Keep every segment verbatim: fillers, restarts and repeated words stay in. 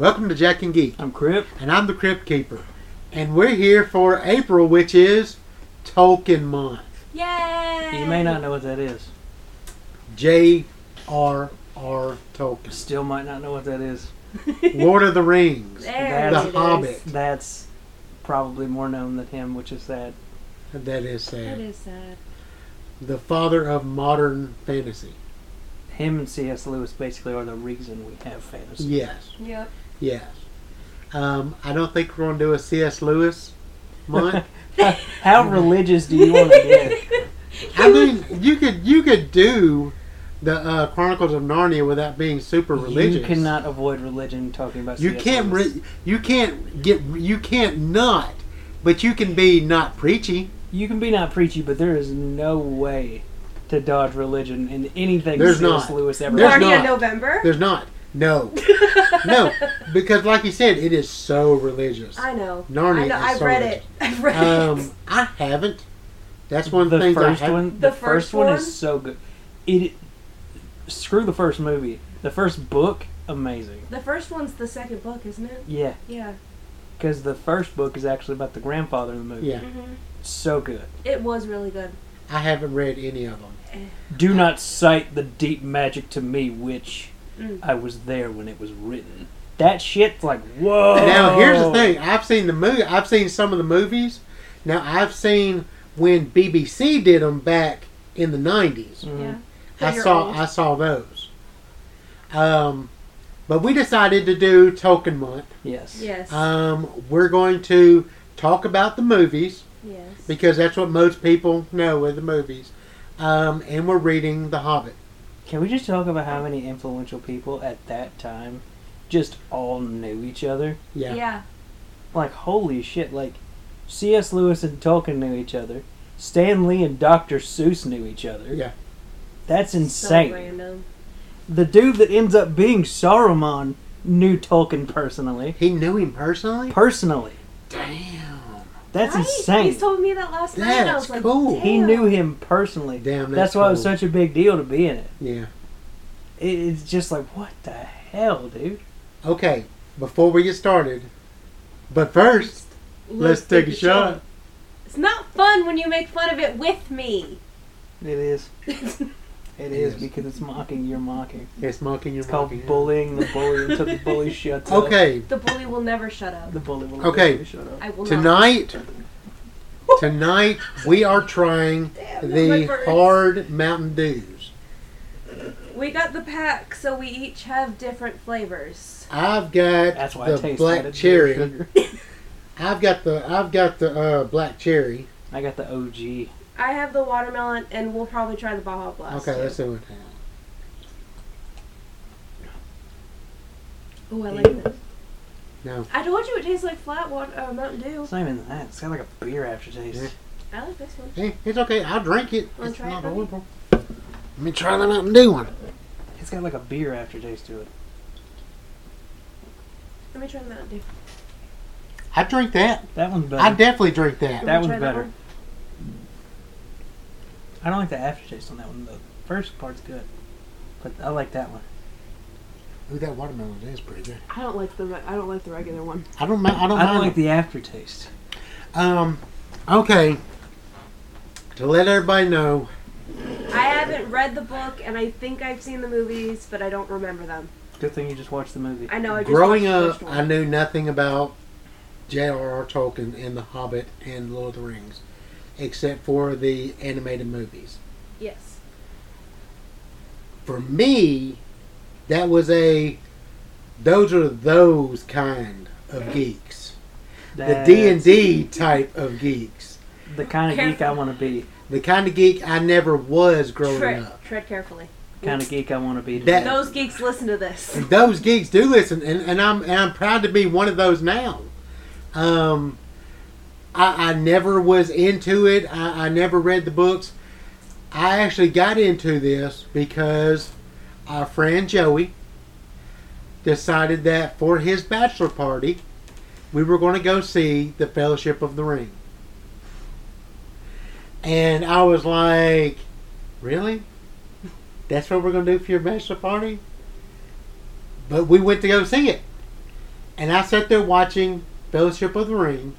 Welcome to Jack and Geek. I'm Crip. And I'm the Crip Keeper. And we're here for April, which is Tolkien Month. Yay! You may not know what that is. J R R Tolkien. Still might not know what that is. Lord of the Rings. There the Hobbit. Is. That's probably more known than him, which is sad. That is sad. That is sad. The father of modern fantasy. Him and C S Lewis basically are the reason we have fantasy. Yes. Yep. Yes. Um, I don't think we're going to do a C S Lewis month. how, how religious do you want to get? I mean, you could you could do the uh, Chronicles of Narnia without being super religious. You cannot avoid religion talking about. You C S can't. Lewis. Re- you can't get. You can't not. But you can be not preachy. You can be not preachy, but there is no way to dodge religion in anything C S Lewis ever did. Narnia November? There's not. No. No. Because like you said, it is so religious. I know. Narnia I know. I've so read religious. it. I've read um, it. I haven't. That's one of the things I haven't. One, the, the first, first one? is so good. It Screw the first movie. The first book, amazing. The first one's the second book, isn't it? Yeah. Yeah. Because the first book is actually about the grandfather of the movie. Yeah. Mm-hmm. So good. It was really good. I haven't read any of them. Do not cite the deep magic to me, which mm. I was there when it was written. That shit's like, whoa. Now, here's the thing. I've seen the movie. I've seen some of the movies. Now, I've seen when B B C did them back in the nineties. Mm-hmm. Yeah. So I saw old. I saw those. Um, but we decided to do Tolkien Month. Yes. Yes. Um, we're going to talk about the movies. Yes. Because that's what most people know of the movies. Um, and we're reading The Hobbit. Can we just talk about how many influential people at that time just all knew each other? Yeah. Yeah. Like, holy shit. Like, C S Lewis and Tolkien knew each other. Stan Lee and Doctor Seuss knew each other. Yeah. That's insane. So random. The dude that ends up being Saruman knew Tolkien personally. He knew him personally? Personally. Damn. That's right? Insane. He's told me that last night. That's and I was like, cool. Damn. He knew him personally. Damn, that's, that's why cool. It was such a big deal to be in it. Yeah. It, it's just like, what the hell, dude? Okay, before we get started, but first, let's, let's take, take a shot. shot. It's not fun when you make fun of it with me. It is. It is, because it's mocking your mocking. It's mocking your it's mocking. It's called bullying the bully until the bully shuts up. Okay. The bully will never shut up. The bully will okay. never shut up. I will tonight, not. Tonight, we are trying Damn, the hard Mountain Dews. We got the pack, so we each have different flavors. I've got That's why the black cherry. I've got the I've got the uh, black cherry. I got the O G. I have the watermelon, and we'll probably try the Baja Blast. Okay, too. Let's do it. Oh, I like this. No. I told you it tastes like flat water, uh, Mountain Dew. It's not even that. It's got like a beer aftertaste. Yeah. I like this one. Hey, it's okay. I'll drink it. Wanna it's try not it, horrible. Let me try the Mountain Dew one. It's got like a beer aftertaste to it. Let me try the Mountain Dew. I drink that. That one's better. I definitely drink that. That one's better. That I don't like the aftertaste on that one, though. The first part's good, but I like that one. Ooh, that watermelon is pretty good. I don't like the re- I don't like the regular one. I don't. Ma- I don't. I don't like it. The aftertaste. Um. Okay. To let everybody know, I haven't read the book, and I think I've seen the movies, but I don't remember them. Good thing you just watched the movie. I know. I just Growing up, I knew nothing about J R R. Tolkien and The Hobbit and Lord of the Rings. Except for the animated movies. Yes. For me, that was a... Those are those kind of geeks. That's the D and D type of geeks. The kind of Careful. geek I want to be. The kind of geek I never was growing tread, up. Tread carefully. The kind of geek I want to be. That, those geeks listen to this. Those geeks do listen. And, and, I'm, and I'm proud to be one of those now. Um... I, I never was into it. I, I never read the books. I actually got into this because our friend Joey decided that for his bachelor party, we were going to go see The Fellowship of the Ring. And I was like, really? That's what we're going to do for your bachelor party? But we went to go see it. And I sat there watching Fellowship of the Ring,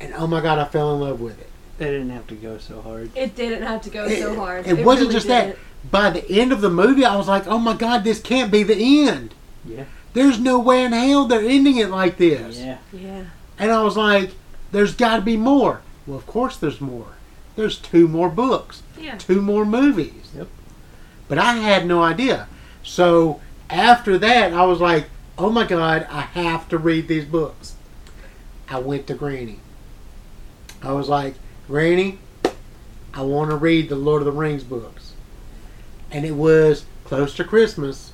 and oh my God, I fell in love with it. They didn't have to go so hard. It didn't have to go it, so hard. It, it wasn't really just didn't. that. By the end of the movie, I was like, oh my God, this can't be the end. Yeah. There's no way in hell they're ending it like this. Yeah. Yeah. And I was like, there's got to be more. Well, of course there's more. There's two more books. Yeah. Two more movies. Yep. But I had no idea. So after that, I was like, oh my God, I have to read these books. I went to Granny. I was like, Granny, I want to read the Lord of the Rings books. And it was close to Christmas.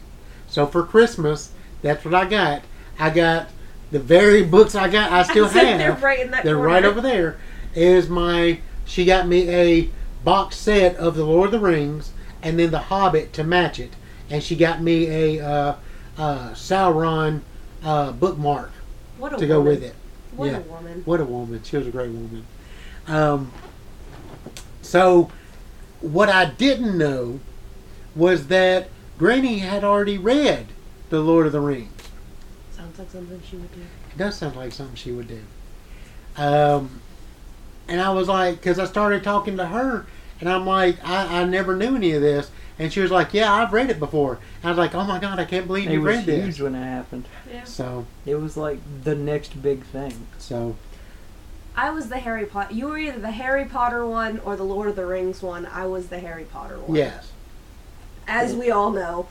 So for Christmas, that's what I got. I got the very books I got, I still have. They're right in that They're corner. right over there. Is my, she got me a box set of the Lord of the Rings and then The Hobbit to match it. And she got me a uh, uh, Sauron uh, bookmark what a to woman. go with it. What yeah. a woman. What a woman. She was a great woman. Um, so, what I didn't know was that Granny had already read The Lord of the Rings. Sounds like something she would do. It does sound like something she would do. Um, and I was like, because I started talking to her, and I'm like, I, I never knew any of this. And she was like, yeah, I've read it before. And I was like, oh my God, I can't believe you read this. It was huge when it happened. Yeah. So it was like the next big thing. So I was the Harry Potter. You were either the Harry Potter one or the Lord of the Rings one. I was the Harry Potter one. Yes. As we all know.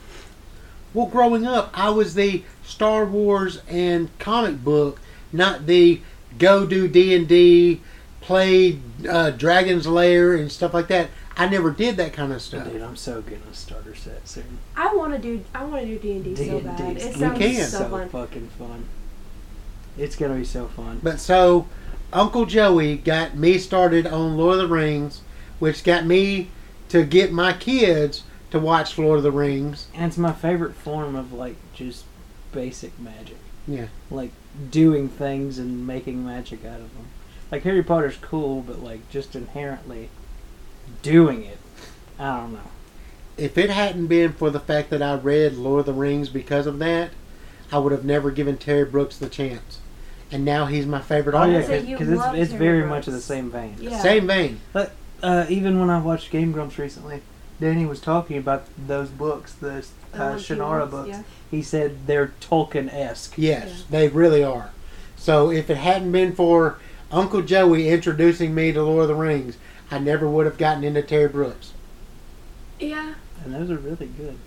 Well, growing up, I was the Star Wars and comic book, not the go do D and D, play uh, Dragon's Lair and stuff like that. I never did that kind of stuff. Dude, I'm so good on starter set soon. I want to do I want to do D and D so bad. It sounds so fun. So fucking fun. It's gonna be so fun. But so Uncle Joey got me started on Lord of the Rings, which got me to get my kids to watch Lord of the Rings. And it's my favorite form of, like, just basic magic. Yeah. Like, doing things and making magic out of them. Like, Harry Potter's cool, but, like, just inherently doing it. I don't know. If it hadn't been for the fact that I read Lord of the Rings because of that, I would have never given Terry Brooks the chance. And now he's my favorite oh, author. Yeah, because it's, it's very Brooks. much of the same vein. Yeah. Same vein. But uh, even when I watched Game Grumps recently, Danny was talking about those books, the uh, Shannara was, books. Yeah. He said they're Tolkien-esque. Yes, yeah. They really are. So if it hadn't been for Uncle Joey introducing me to Lord of the Rings, I never would have gotten into Terry Brooks. Yeah. And those are really good.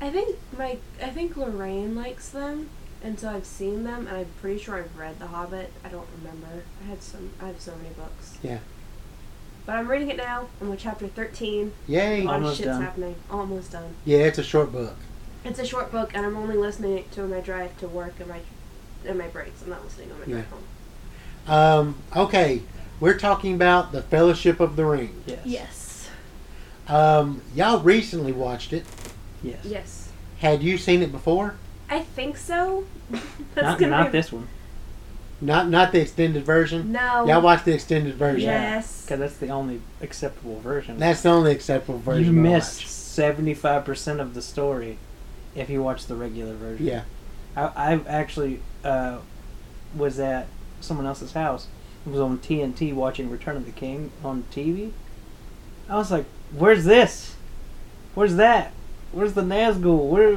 I think my I think Lorraine likes them, and so I've seen them, and I'm pretty sure I've read The Hobbit. I don't remember. I had some. I have so many books. Yeah. But I'm reading it now. I'm on chapter thirteen. Yay! Almost shit's done. happening. Almost done. Yeah, it's a short book. It's a short book, and I'm only listening to it on my drive to work and my and my breaks. I'm not listening on my yeah. drive home. Um, okay, we're talking about the Fellowship of the Ring. Yes. Yes. Um, y'all recently watched it. Yes. Yes. Had you seen it before? I think so. That's not not be... this one. Not not the extended version? No. Y'all watched the extended version? Yes. Because that's the only acceptable version. That's the only acceptable version. You missed seventy-five percent of the story if you watch the regular version. Yeah. I, I actually uh, was at someone else's house. It was on T N T watching Return of the King on T V. I was like, where's this? Where's that? Where's the Nazgul? Where...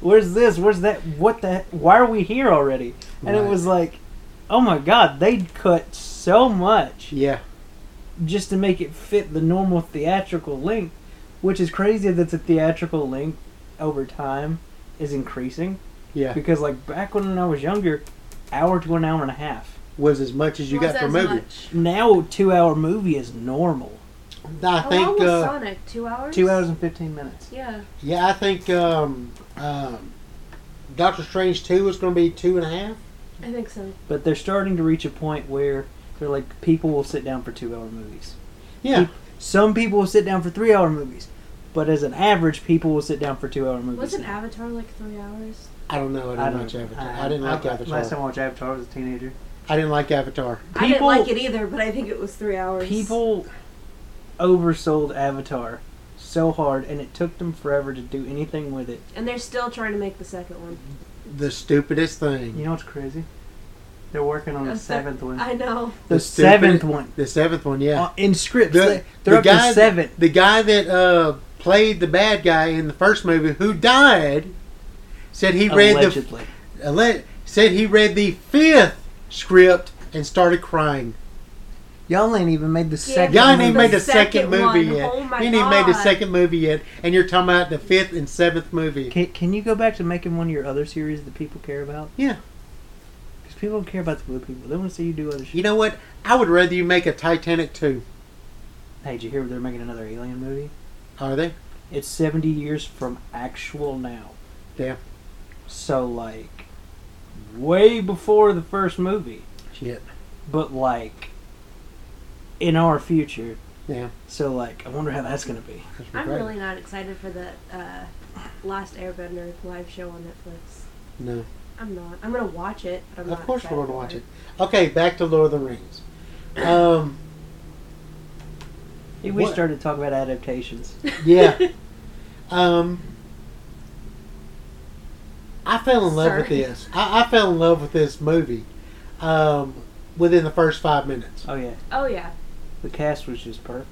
Where's this? Where's that? What the? Why are we here already? And right. It was like, oh my God, they cut so much. Yeah. Just to make it fit the normal theatrical length, which is crazy that the theatrical length over time is increasing. Yeah. Because like back when I was younger, hour to an hour and a half was as much as you got for movies. Now a two-hour movie is normal. I How think, long was uh, Sonic? Two hours? Two hours and fifteen minutes. Yeah. Yeah, I think um, um, Doctor Strange two is going to be two and a half. I think so. But they're starting to reach a point where they're like, people will sit down for two-hour movies. Yeah. Pe- some people will sit down for three-hour movies. But as an average, people will sit down for two-hour movies. Wasn't now. Avatar like three hours? I don't know. I didn't I watch Avatar. I, I didn't I, like I, Avatar. Last time I watched Avatar, I was a teenager. I didn't like Avatar. People, I didn't like it either, but I think it was three hours. People oversold Avatar so hard, and it took them forever to do anything with it. And they're still trying to make the second one. the stupidest thing. You know what's crazy? They're working on the seventh one. I know. The, the seventh one. The seventh one, yeah. Uh, in scripts, the, they're the up guy, to seven. The guy that uh, played the bad guy in the first movie, who died, said he Allegedly. read the alle- said he read the fifth script and started crying. Y'all ain't even made the yeah, second. Y'all ain't even made the second, second movie one. yet. Oh my you ain't God. even made the second movie yet, and you're talking about the fifth and seventh movie. Can, can you go back to making one of your other series that people care about? Yeah. People don't care about the blue people. They want to see you do other shit. You know what? I would rather you make a Titanic two. Hey, did you hear they're making another Alien movie? Are they? It's seventy years from actual now. Yeah. So, like, way before the first movie. Shit. But, like, in our future. Yeah. So, like, I wonder how that's going to be. I'm great. really not excited for the uh, Last Airbender live show on Netflix. No. I'm not. I'm going to watch it. But I'm of not course we're going to watch it. Okay, back to Lord of the Rings. Um, we what? started to talk about adaptations. Yeah. um, I fell in love Sorry. with this. I, I fell in love with this movie um, within the first five minutes. Oh, yeah. Oh, yeah. The cast was just perfect.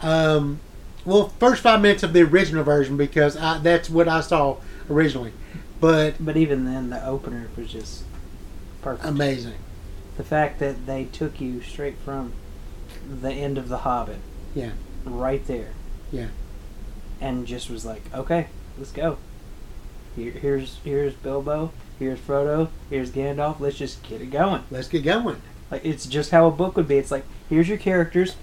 Um, well, first five minutes of the original version because I, that's what I saw originally. But but even then, the opener was just perfect. Amazing. The fact that they took you straight from the end of The Hobbit. Yeah. Right there. Yeah. And just was like, okay, let's go. Here, here's here's Bilbo. Here's Frodo. Here's Gandalf. Let's just get it going. Let's get going. Like it's just how a book would be. It's like, here's your characters.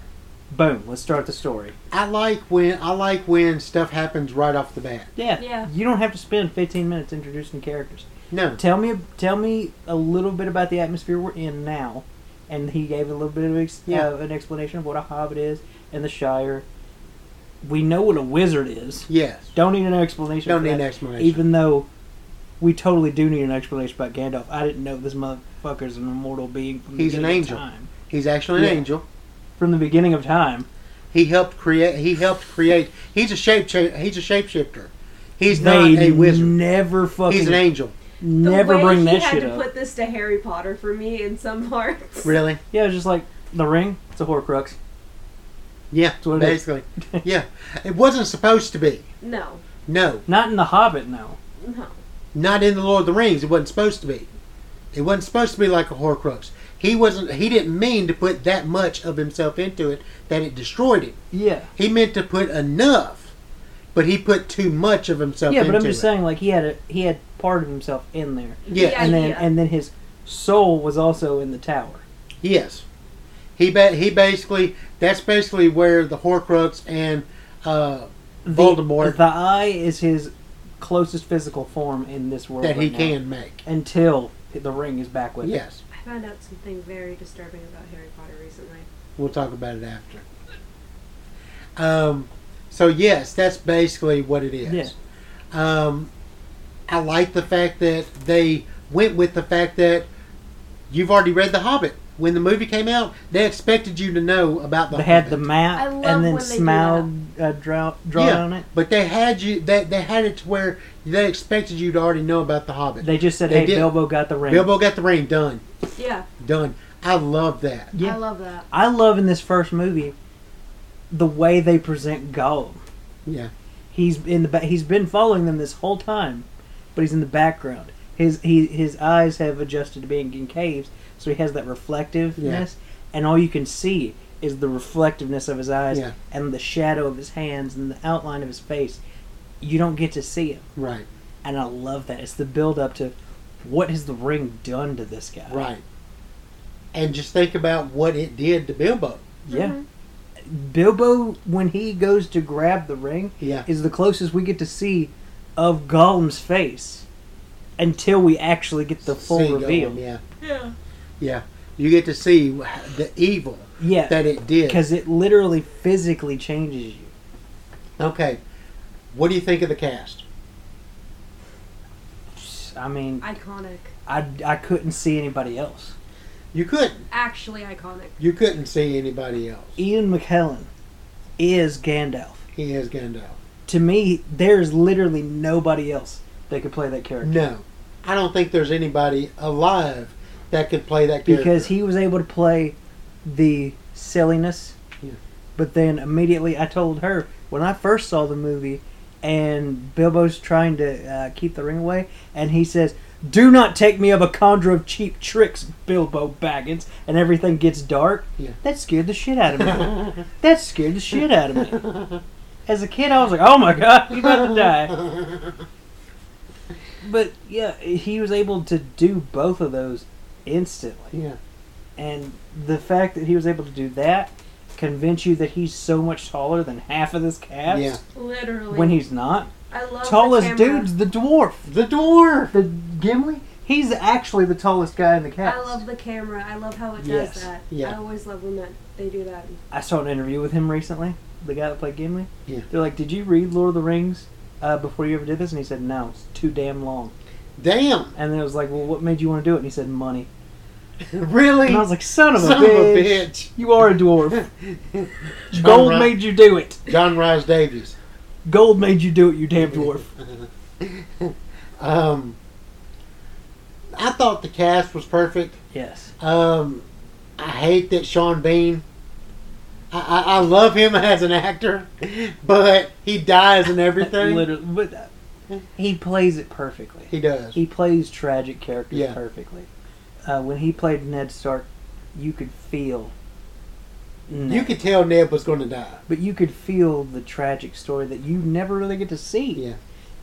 Boom, let's start the story. I like when I like when stuff happens right off the bat. Yeah. yeah. You don't have to spend fifteen minutes introducing characters. No. Tell me tell me a little bit about the atmosphere we're in now. And he gave a little bit of ex- yeah. uh, an explanation of what a hobbit is and the Shire. We know what a wizard is. Yes. Don't need an explanation. Don't need that, an explanation. Even though we totally do need an explanation about Gandalf. I didn't know this motherfucker's an immortal being from the He's beginning an angel. Of time. He's actually an yeah. angel. From the beginning of time, he helped create. He helped create. He's a shape. He's a shapeshifter. He's they not a wizard. Never fucking. He's an angel. Never the way bring that shit up. You had to put this to Harry Potter for me in some parts. Really? Yeah, it's just like the ring. It's a Horcrux. Yeah, it basically. yeah, it wasn't supposed to be. No. No. Not in The Hobbit. No. No. Not in the Lord of the Rings. It wasn't supposed to be. It wasn't supposed to be like a Horcrux. He wasn't. He didn't mean to put that much of himself into it that it destroyed him. Yeah. He meant to put enough, but he put too much of himself. Yeah, into it. Yeah, but I'm just it. saying, like he had a he had part of himself in there. Yeah, the and then and then his soul was also in the tower. Yes. He ba- he basically that's basically where the Horcrux and uh, the, Voldemort. The eye is his closest physical form in this world that right he now, can make until the ring is back with him. Yes. I found out something very disturbing about Harry Potter recently. We'll talk about it after. Um, so yes, that's basically what it is. Yeah. Um, I like the fact that they went with the fact that you've already read The Hobbit. When the movie came out, they expected you to know about the They Hobbit. Had the map and then smiled, uh, draw, draw yeah, on it. But they had you. They, they had it to where they expected you to already know about the Hobbit. They just said, they "Hey, did. Bilbo got the ring. Bilbo got the ring. Done. Yeah. Done. I love that. Yeah. I love that. I love in this first movie the way they present Gollum. Yeah. He's in the. Ba- he's been following them this whole time, but he's in the background. His he his eyes have adjusted to being in caves. So he has that reflectiveness, yeah. and all you can see is the reflectiveness of his eyes yeah. and the shadow of his hands and the outline of his face. You don't get to see him. Right. And I love that. It's the build-up to what has the ring done to this guy? Right. And just think about what it did to Bilbo. Yeah. Mm-hmm. Bilbo, when he goes to grab the ring, yeah. is the closest we get to see of Gollum's face until we actually get the full see reveal. Gollum, yeah. Yeah. Yeah, you get to see the evil yeah, that it did. Because it literally physically changes you. Okay, what do you think of the cast? I mean... Iconic. I, I couldn't see anybody else. You couldn't? Actually iconic. You couldn't see anybody else. Ian McKellen is Gandalf. He is Gandalf. To me, there's literally nobody else that could play that character. No. I don't think there's anybody alive that could play that character. Because he was able to play the silliness, yeah. But then immediately I told her, when I first saw the movie, and Bilbo's trying to uh, keep the ring away, and he says, "Do not take me of a conjurer of cheap tricks, Bilbo Baggins," and everything gets dark. Yeah. That scared the shit out of me. That scared the shit out of me. As a kid, I was like, "Oh my God, you're about to die." But yeah, he was able to do both of those instantly. Yeah. And the fact that he was able to do that convince you that he's so much taller than half of this cast. Yeah. Literally. When he's not. I love tallest the dude's the dwarf. The dwarf. The Gimli. He's actually the tallest guy in the cast. I love the camera. I love how it yes. does that. Yeah. I always love when that they do that. I saw an interview with him recently. The guy that played Gimli. Yeah. They're like, "Did you read Lord of the Rings uh, before you ever did this?" And he said, "No, it's too damn long." Damn. And then it was like, "Well, what made you want to do it?" And he said, "Money." Really? And I was like, son of a son bitch. Of a bitch. You are a dwarf. Gold Ry- made you do it. John Rhys Davies. Gold made you do it, you damn dwarf. um, I thought the cast was perfect. Yes. Um, I hate that Sean Bean. I, I, I love him as an actor, but he dies in everything. Literally, but he plays it perfectly. He does. He plays tragic characters yeah. perfectly. Uh, when he played Ned Stark, you could feel Ned. You could tell Ned was going to die. But you could feel the tragic story that you never really get to see. Yeah.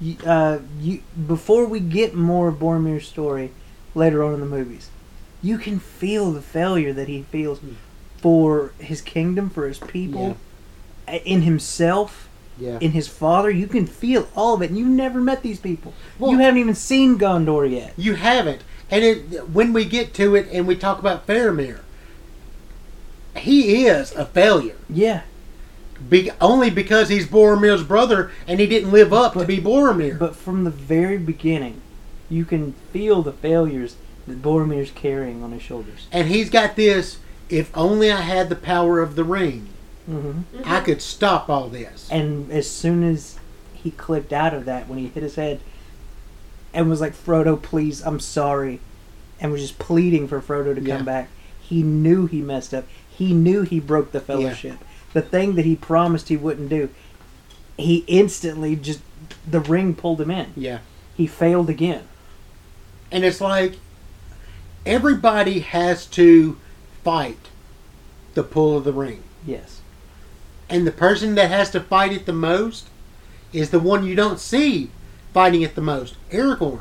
You, uh, you, before we get more of Boromir's story later on in the movies, you can feel the failure that he feels mm. for his kingdom, for his people, yeah. in himself, yeah. in his father. You can feel all of it. And you never met these people. Well, you haven't even seen Gondor yet. You haven't. And it, when we get to it and we talk about Faramir, he is a failure. Yeah. Be, only because he's Boromir's brother and he didn't live up but, to be Boromir. But from the very beginning, you can feel the failures that Boromir's carrying on his shoulders. And he's got this, if only I had the power of the ring, mm-hmm. Mm-hmm. I could stop all this. And as soon as he clicked out of that, when he hit his head, and was like, "Frodo, please, I'm sorry," and was just pleading for Frodo to yeah. come back. He knew he messed up. He knew he broke the fellowship. Yeah. The thing that he promised he wouldn't do, he instantly just, the ring pulled him in. Yeah. He failed again. And it's like, everybody has to fight the pull of the ring. Yes. And the person that has to fight it the most is the one you don't see fighting it the most, Aragorn.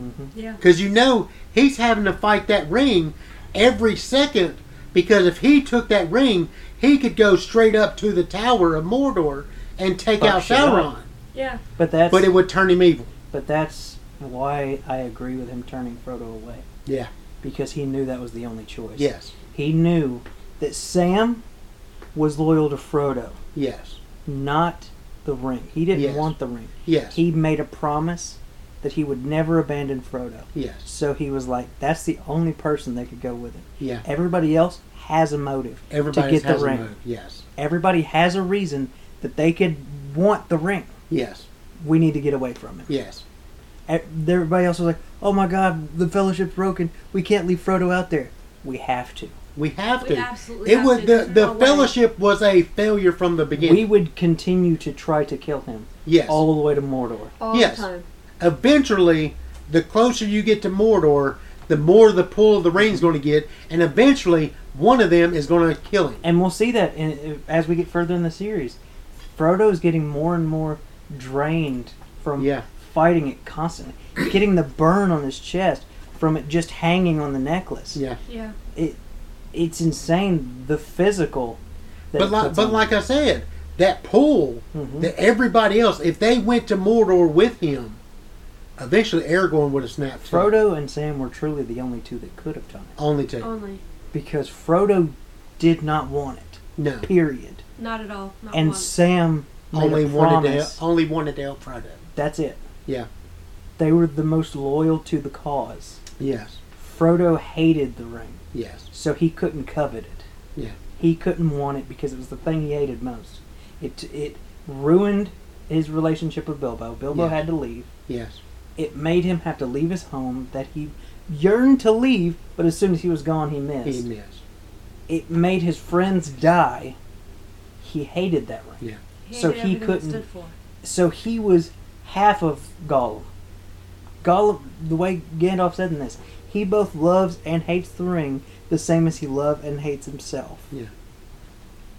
Mm-hmm. Yeah. Because you know he's having to fight that ring every second, because if he took that ring, he could go straight up to the Tower of Mordor and take but out Sauron. Yeah. But that's but it would turn him evil. But that's why I agree with him turning Frodo away. Yeah. Because he knew that was the only choice. Yes. He knew that Sam was loyal to Frodo. Yes. Not the ring. He didn't yes. want the ring. Yes. He made a promise that he would never abandon Frodo. Yes. So he was like, that's the only person that could go with him. Yeah. Everybody else has a motive Everybody to get has the ring. A motive. Yes. Everybody has a reason that they could want the ring. Yes. We need to get away from him. Yes. Everybody else was like, oh my God, the fellowship's broken. We can't leave Frodo out there. We have to. We have to. We absolutely it have was to. the, the no fellowship way. was a failure from the beginning. We would continue to try to kill him. Yes. All the way to Mordor. All yes. the time. Eventually, the closer you get to Mordor, the more the pull of the ring's going to get, and eventually one of them is going to kill him. And we'll see that in, as we get further in the series. Frodo's getting more and more drained from yeah. fighting it constantly. Getting the burn on his chest from it just hanging on the necklace. Yeah. Yeah. It It's insane, the physical. That but like, but like I said, that pull mm-hmm. that everybody else, if they went to Mordor with him, eventually Aragorn would have snapped. Frodo him. and Sam were truly the only two that could have done it. Only two. Only. Because Frodo did not want it. No. Period. Not at all. Not and once. Sam made only a wanted to help, only wanted to help Frodo. That's it. Yeah. They were the most loyal to the cause. Yes. Frodo hated the ring. Yes. So he couldn't covet it. Yeah. He couldn't want it because it was the thing he hated most. It it ruined his relationship with Bilbo. Bilbo yes. had to leave. Yes. it made him have to leave his home that he yearned to leave, but as soon as he was gone, he missed. He missed. It made his friends die. He hated that ring. Yeah. He so he couldn't. So he was half of Gollum. Gollum, the way Gandalf said in this, he both loves and hates the ring the same as he loves and hates himself. Yeah.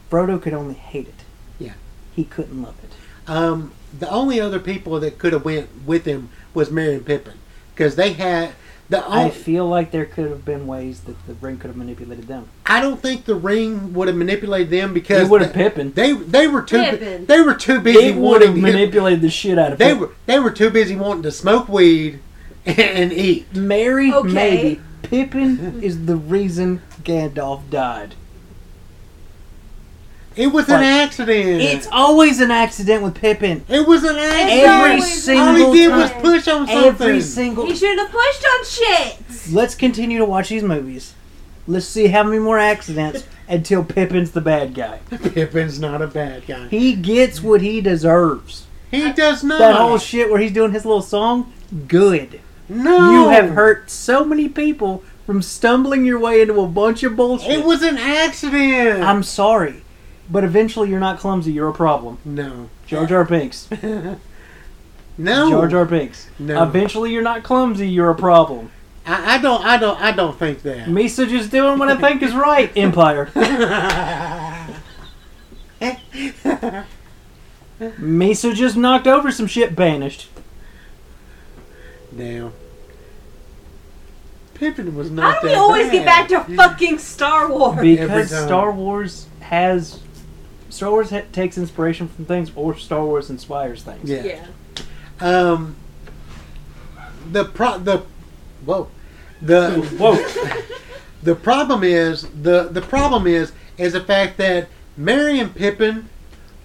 Frodo could only hate it. Yeah. He couldn't love it. Um, the only other people that could have went with him was Merry and Pippin, because they had the. Only, I feel like there could have been ways that the ring could have manipulated them. I don't think the ring would have manipulated them because it would have Pippin. They they were too Pippin. they were too busy. It would have manipulated the shit out of. They Pippin. were they were too busy wanting to smoke weed and, and eat. Merry okay. maybe Pippin is the reason Gandalf died. It was like, an accident. It's always an accident with Pippin. It was an accident. Every single time. All he did time. was push on something. Every single. He should have pushed on shit. Let's continue to watch these movies. Let's see how many more accidents until Pippin's the bad guy. Pippin's not a bad guy. He gets what he deserves. He does not. That whole shit where he's doing his little song, good. No. You have hurt so many people from stumbling your way into a bunch of bullshit. It was an accident. I'm sorry. But eventually you're not clumsy, you're a problem. No. J R R. Binks. No. J R R. Binks. No. Eventually you're not clumsy, you're a problem. I, I don't I don't I don't think that. Misa just doing what I think is right, Empire. Misa just knocked over some shit, banished. Damn. Pippin was not. How do we always bad? get back to fucking Star Wars? Because Star Wars has Star Wars ha- takes inspiration from things, or Star Wars inspires things. Yeah. yeah. Um. The pro the whoa the whoa the problem is the the problem is is the fact that Merry and Pippin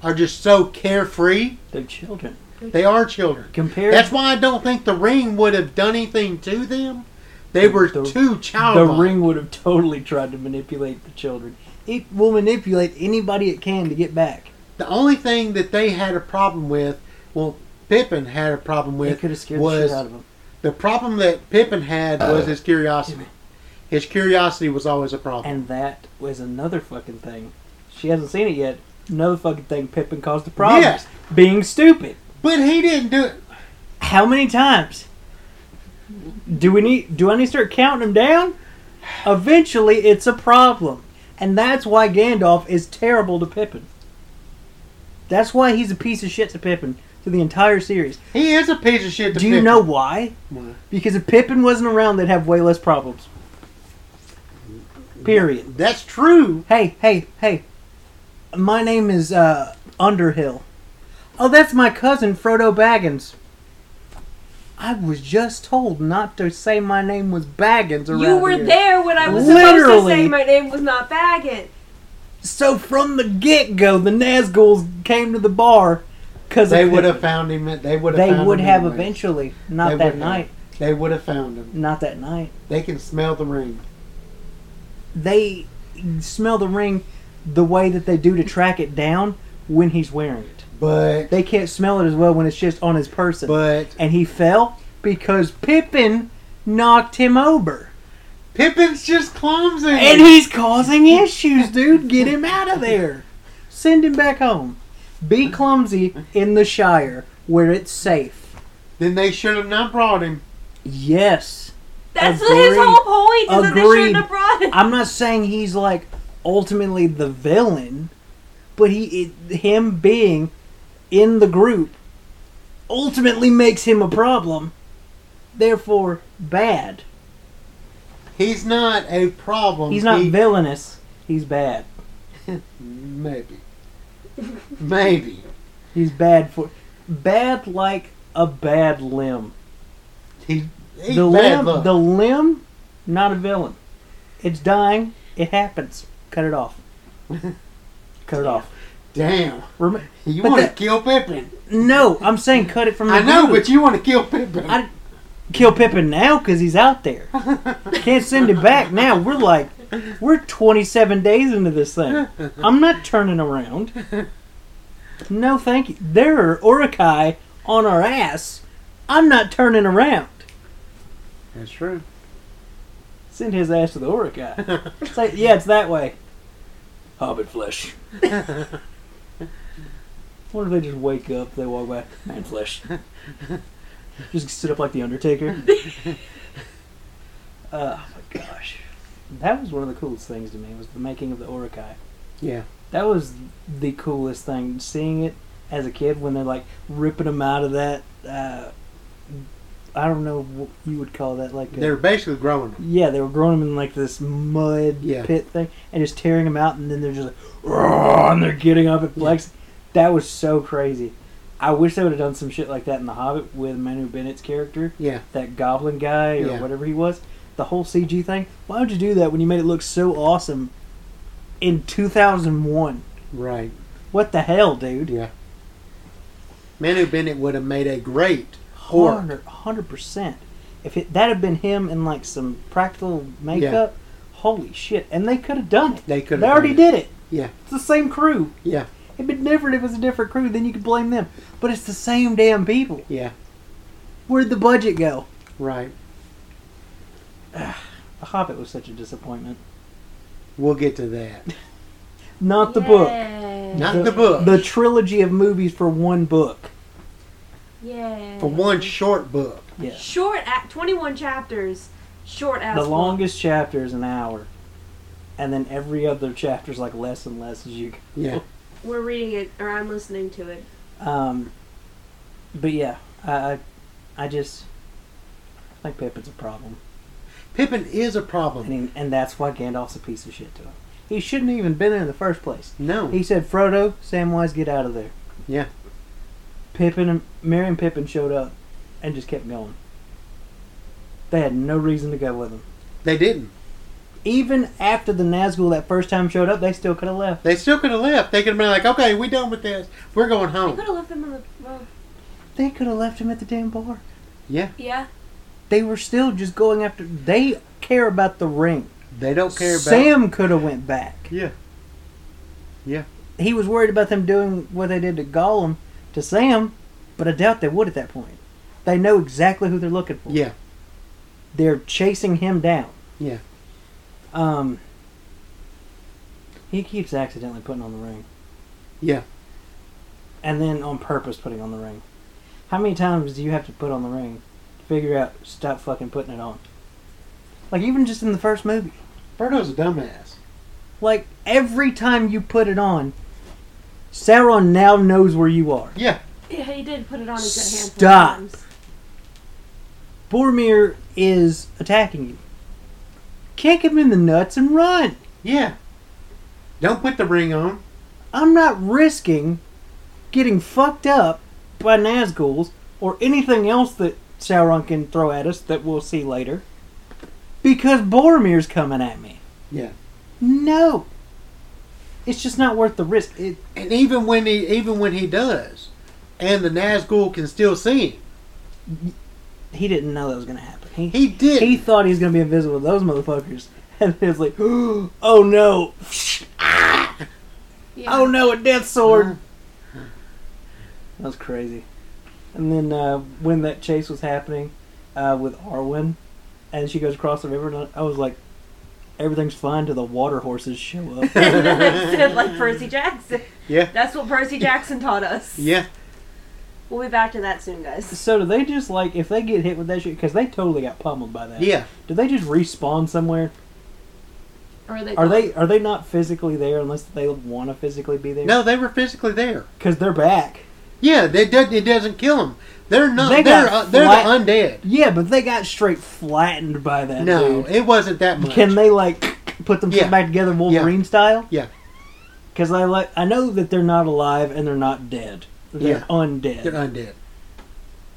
are just so carefree. They're children. They are children. Compared. That's why I don't think the ring would have done anything to them. They the, were the, too childlike. The ring would have totally tried to manipulate the children. It will manipulate anybody it can to get back. The only thing that they had a problem with, well, Pippin had a problem with, could have scared was the, shit out of him. The problem that Pippin had was his curiosity. His curiosity was always a problem. And that was another fucking thing. She hasn't seen it yet. Another fucking thing Pippin caused the problems. Yes. Being stupid. But he didn't do it. How many times? Do we need? Do I need to start counting them down? Eventually, it's a problem. And that's why Gandalf is terrible to Pippin. That's why he's a piece of shit to Pippin through the entire series. He is a piece of shit to Pippin. Do you know why? Why? Because if Pippin wasn't around, they'd have way less problems. Period. That's true. Hey, hey, hey. My name is uh, Underhill. Oh, that's my cousin, Frodo Baggins. I was just told not to say my name was Baggins around here. You were here. there when I was Literally. supposed to say my name was not Baggins. So from the get-go, the Nazguls came to the bar because they would have found him. They would have. They found would him have anyways. eventually. Not they that night. Have, they would have found him. Not that night. They can smell the ring. They smell the ring the way that they do to track it down when he's wearing it. But they can't smell it as well when it's just on his person. But and he fell because Pippin knocked him over. Pippin's just clumsy, and he's causing issues, dude. Get him out of there. Send him back home. Be clumsy in the Shire where it's safe. Then they should have not brought him. Yes, that's Agreed. his whole point. Is Agreed. that they shouldn't have brought him. I'm not saying he's like ultimately the villain, but he it, him being. in the group ultimately makes him a problem, therefore bad. He's not a problem. He's not he... villainous. He's bad. Maybe. Maybe. He's bad for... Bad like a bad limb. He, he's the bad limb, luck. The limb, not a villain. It's dying. It happens. Cut it off. Cut it off. Damn. Rem- you want to kill Pippin? No, I'm saying cut it from the I know, room. But you want to kill Pippin. I kill Pippin now because he's out there. Can't send him back now. We're like, we're twenty-seven days into this thing. I'm not turning around. No, thank you. There are Urukai on our ass I'm not turning around. That's true. Send his ass to the Auric Eye. It's like, yeah, it's that way. Hobbit flesh. What if they just wake up, they walk back, man flesh. Just sit up like the Undertaker. Oh my gosh. That was one of the coolest things to me, was the making of the Auric Eye. Yeah. That was the coolest thing, seeing it as a kid when they're like ripping them out of that, uh, I don't know what you would call that. Like a, they were basically growing them. Yeah, they were growing them in like this mud yeah. pit thing and just tearing them out, and then they're just like, and they're getting up and flexing. Yeah. That was so crazy. I wish they would have done some shit like that in The Hobbit with Manu Bennett's character. Yeah. That goblin guy or yeah. whatever he was. The whole C G thing. Why would you do that when you made it look so awesome in two thousand one? Right. What the hell, dude? Yeah. Manu Bennett would have made a great horror. one hundred percent. If it, that had been him in like some practical makeup, yeah. holy shit. And they could have done it. They could have They already did it. Yeah. It's the same crew. Yeah. It'd be different if it was a different crew, then you could blame them. But it's the same damn people. Yeah. Where'd the budget go? Right. Ugh, The Hobbit was such a disappointment. We'll get to that. Not the Yay. book. Not the, the book. The trilogy of movies for one book. Yeah. For one short book. Yeah. Short, at twenty-one chapters. Short as The book. Longest chapter is an hour. And then every other chapter is like less and less as you go. Yeah. We're reading it, or I'm listening to it. Um, but yeah, I, I just I think Pippin's a problem. Pippin is a problem, and, he, and that's why Gandalf's a piece of shit to him. He shouldn't have even been there in the first place. No, he said, "Frodo, Samwise, get out of there." Yeah. Pippin and Merry and Pippin showed up and just kept going. They had no reason to go with him. They didn't. Even after the Nazgul that first time showed up, they still could have left. They still could have left. They could have been like, okay, we're done with this. We're going home. They could have left them in the... Well, they could have left him at the damn bar. Yeah. Yeah. They were still just going after... They care about the ring. They don't care about... Sam could have went back. Yeah. Yeah. He was worried about them doing what they did to Gollum to Sam, but I doubt they would at that point. They know exactly who they're looking for. Yeah. They're chasing him down. Yeah. Um, he keeps accidentally putting on the ring. Yeah. And then on purpose putting on the ring. How many times do you have to put on the ring to figure out, stop fucking putting it on? Like, even just in the first movie. Frodo's a dumbass. Like, every time you put it on, Sauron now knows where you are. Yeah. Yeah, he did put it on a good handful of times. Stop. Boromir is attacking you. Kick him in the nuts and run. Yeah. Don't put the ring on. I'm not risking getting fucked up by Nazguls or anything else that Sauron can throw at us that we'll see later because Boromir's coming at me. Yeah. No. It's just not worth the risk. It, and even when he even when he does, and the Nazgul can still see him. He didn't know that was going to happen. He, he did. He thought he was going to be invisible to those motherfuckers. And he was like, oh no. Ah! Yeah. Oh no, a death sword. Uh-huh. That was crazy. And then uh, when that chase was happening uh, with Arwen, and she goes across the river, and I was like, everything's fine till the water horses show up. Like Percy Jackson. Yeah. That's what Percy Jackson taught us. Yeah. We'll be back to that soon, guys. So do they just, like, if they get hit with that shit, because they totally got pummeled by that. Yeah. Do they just respawn somewhere? Or are they are they, are they not physically there unless they want to physically be there? No, they were physically there. Because they're back. Yeah, they do, it doesn't kill them. They're not. They they're uh, they're flat, the undead. Yeah, but they got straight flattened by that. No, dude. It wasn't that much. Can they, like, put them yeah. back together Wolverine yeah. style? Yeah. Because I, like, I know that they're not alive and they're not dead. They're yeah. undead. They're undead.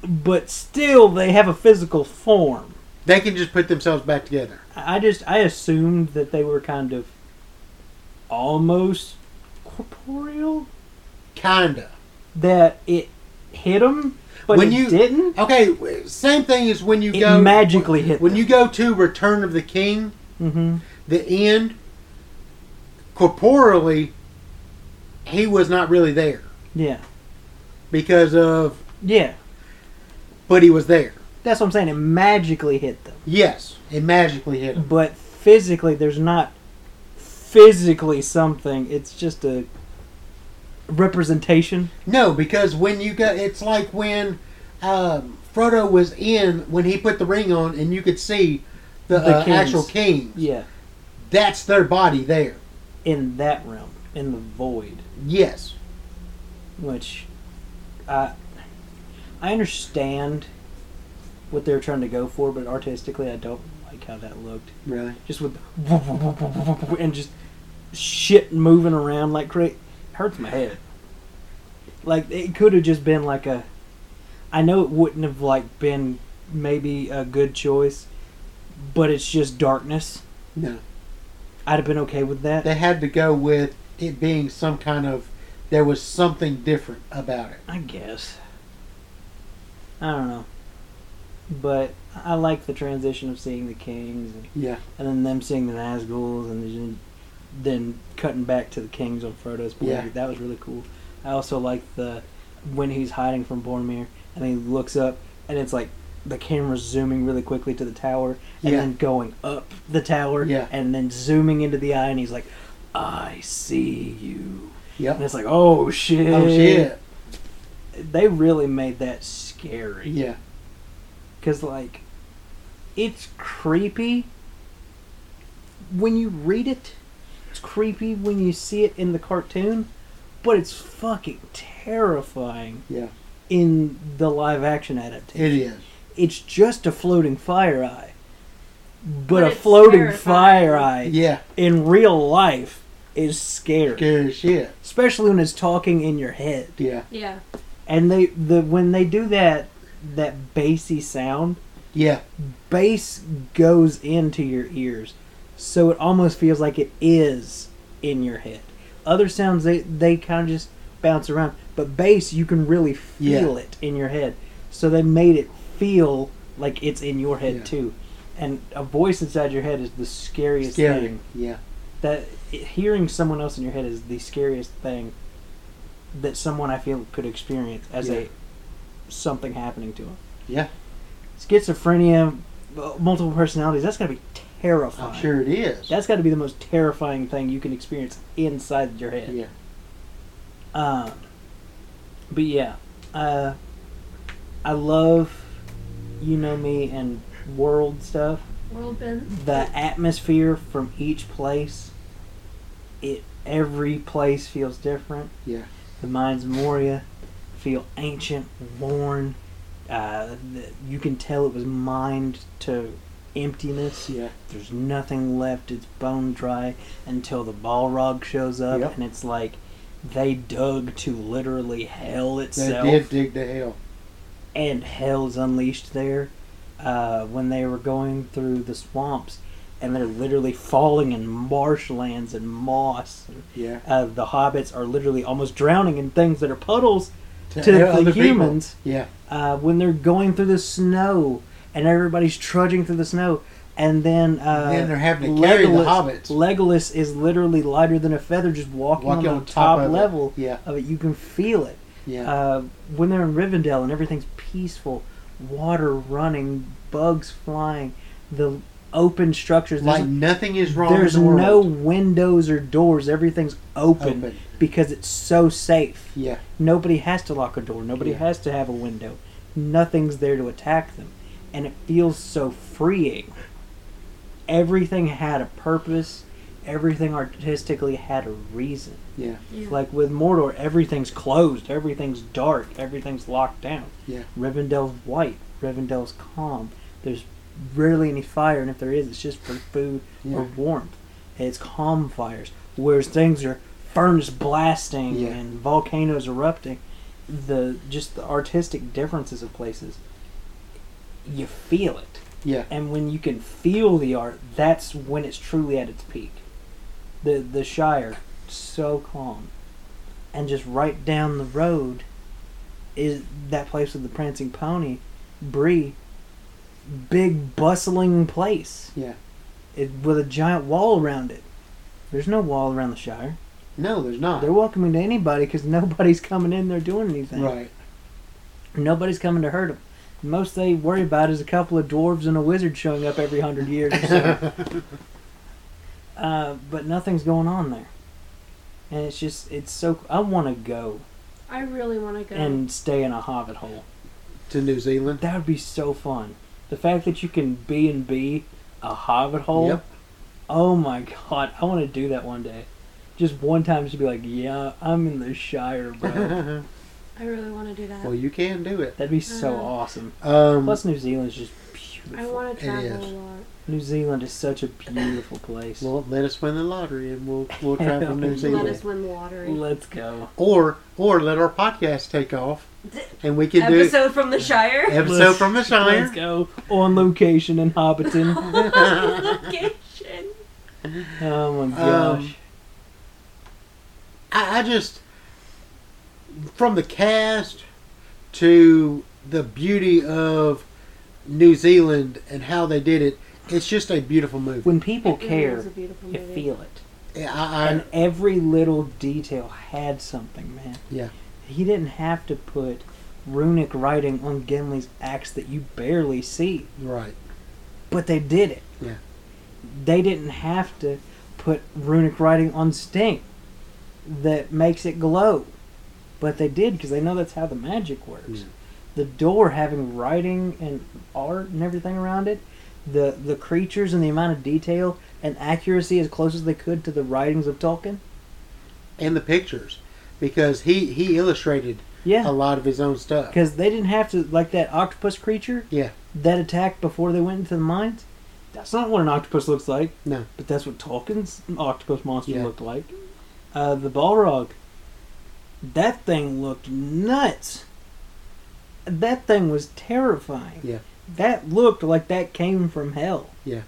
But still, they have a physical form. They can just put themselves back together. I just, I assumed that they were kind of almost corporeal? Kinda. That it hit them, but when it you, didn't? Okay, same thing as when you it go... It magically when, hit them. When you go to Return of the King, mm-hmm. the end, corporeally, he was not really there. Yeah. Because of... Yeah. But he was there. That's what I'm saying. It magically hit them. Yes, it magically hit them. But physically, there's not physically something. It's just a representation. No, because when you go, it's like when um, Frodo was in, when he put the ring on and you could see the, the uh, actual kings. Yeah. That's their body there. In that realm. In the void. Yes. Which, I, I understand what they were trying to go for, but artistically I don't like how that looked. Really? Just with and just shit moving around like crazy. Hurts my head. Like, it could have just been like a, I know it wouldn't have like been maybe a good choice, but it's just darkness. No. I'd have been okay with that. They had to go with it being some kind of, there was something different about it. I guess. I don't know. But I like the transition of seeing the kings. And, yeah. And then them seeing the Nazguls and then cutting back to the kings on Frodo's point. Yeah. That was really cool. I also like the when he's hiding from Boromir and he looks up and it's like the camera's zooming really quickly to the tower and yeah. then going up the tower yeah. and then zooming into the eye and he's like, I see you. Yep. And it's like, oh shit. Oh shit. They really made that scary. Yeah. Because, like, it's creepy when you read it. It's creepy when you see it in the cartoon. But it's fucking terrifying yeah. in the live-action adaptation. It is. It's just a floating fire eye. But, but a floating terrifying. fire eye yeah. in real life is scary. Scary as shit. Especially when it's talking in your head. Yeah. Yeah. And they the when they do that... that bassy sound, yeah, bass goes into your ears, so it almost feels like it is in your head. Other sounds they they kind of just bounce around, but bass you can really feel yeah. it in your head. So they made it feel like it's in your head yeah. too. And a voice inside your head is the scariest Scary. thing. Yeah, that hearing someone else in your head is the scariest thing that someone I feel could experience as yeah. a something happening to him. Yeah. Schizophrenia, multiple personalities, that's got to be terrifying. I'm sure it is. That's got to be the most terrifying thing you can experience inside your head. Yeah. Um, but yeah, uh, I love, you know me, and world stuff. World bends. The atmosphere from each place. It Every place feels different. Yeah. The Mines of Moria feel ancient, worn. Uh, you can tell it was mined to emptiness. Yeah. There's nothing left. It's bone dry until the Balrog shows up, yep. and it's like they dug to literally hell itself. They did dig to hell. And hell's unleashed there uh, when they were going through the swamps, and they're literally falling in marshlands and moss. Yeah. Uh, the hobbits are literally almost drowning in things that are puddles. To, to the, the humans, yeah. uh, when they're going through the snow and everybody's trudging through the snow, and then uh, and then they're having to Legolas, carry the hobbits. Legolas is literally lighter than a feather, just walking, walking on the on top, top of level it. Yeah. of it. You can feel it. Yeah. Uh, when they're in Rivendell and everything's peaceful, water running, bugs flying, the open structures. Like nothing is wrong. There's in the no world. windows or doors. Everything's open. open. Because it's so safe. Yeah. Nobody has to lock a door. Nobody yeah. has to have a window. Nothing's there to attack them. And it feels so freeing. Everything had a purpose. Everything artistically had a reason. Yeah. yeah. Like with Mordor, everything's closed. Everything's dark. Everything's locked down. Yeah. Rivendell's white. Rivendell's calm. There's rarely any fire. And if there is, it's just for food yeah. or warmth. And it's calm fires. Whereas things are... furnace blasting yeah. and volcanoes erupting, the just the artistic differences of places, you feel it. Yeah. And when you can feel the art, that's when it's truly at its peak. The the Shire, so calm, and just right down the road, is that place with the prancing pony, Bree, big bustling place. Yeah. It with a giant wall around it. There's no wall around the Shire. No, there's not. They're welcoming to anybody because nobody's coming in there doing anything. Right. Nobody's coming to hurt them. most they worry about is a couple of dwarves and a wizard showing up every hundred years or so. Uh, but nothing's going on there. And it's just, it's so, I want to go. I really want to go. And stay in a hobbit hole. To New Zealand? That would be so fun. The fact that you can B and B a hobbit hole. Yep. Oh my god, I want to do that one day. Just one time just be like, yeah, I'm in the Shire, bro. I really want to do that. Well, you can do it. That'd be so uh, awesome. Um, Plus, New Zealand's just beautiful. I want to travel a lot. New Zealand is such a beautiful place. Well, let us win the lottery and we'll we'll travel to New Zealand. Let us win the lottery. Let's go. Or or let our podcast take off and we can episode do episode from the Shire. Episode let's, from the Shire. Let's go on location in Hobbiton. On location. Oh my gosh. Um, I, I just. From the cast to the beauty of New Zealand and how they did it, it's just a beautiful movie. When people care, you feel it. Yeah, I, I, and every little detail had something, man. Yeah. He didn't have to put runic writing on Gimli's axe that you barely see. Right. But they did it. Yeah. They didn't have to put runic writing on Sting that makes it glow. But they did, because they know that's how the magic works. Mm. The door having writing and art and everything around it, the the creatures and the amount of detail and accuracy as close as they could to the writings of Tolkien. And the pictures, because he, he illustrated yeah. a lot of his own stuff. Because they didn't have to, like that octopus creature yeah. that attacked before they went into the mines. That's not what an octopus looks like. No. But that's what Tolkien's octopus monster yeah. looked like. Uh, the Balrog. That thing looked nuts. That thing was terrifying. Yeah. That looked like that came from hell. Yeah.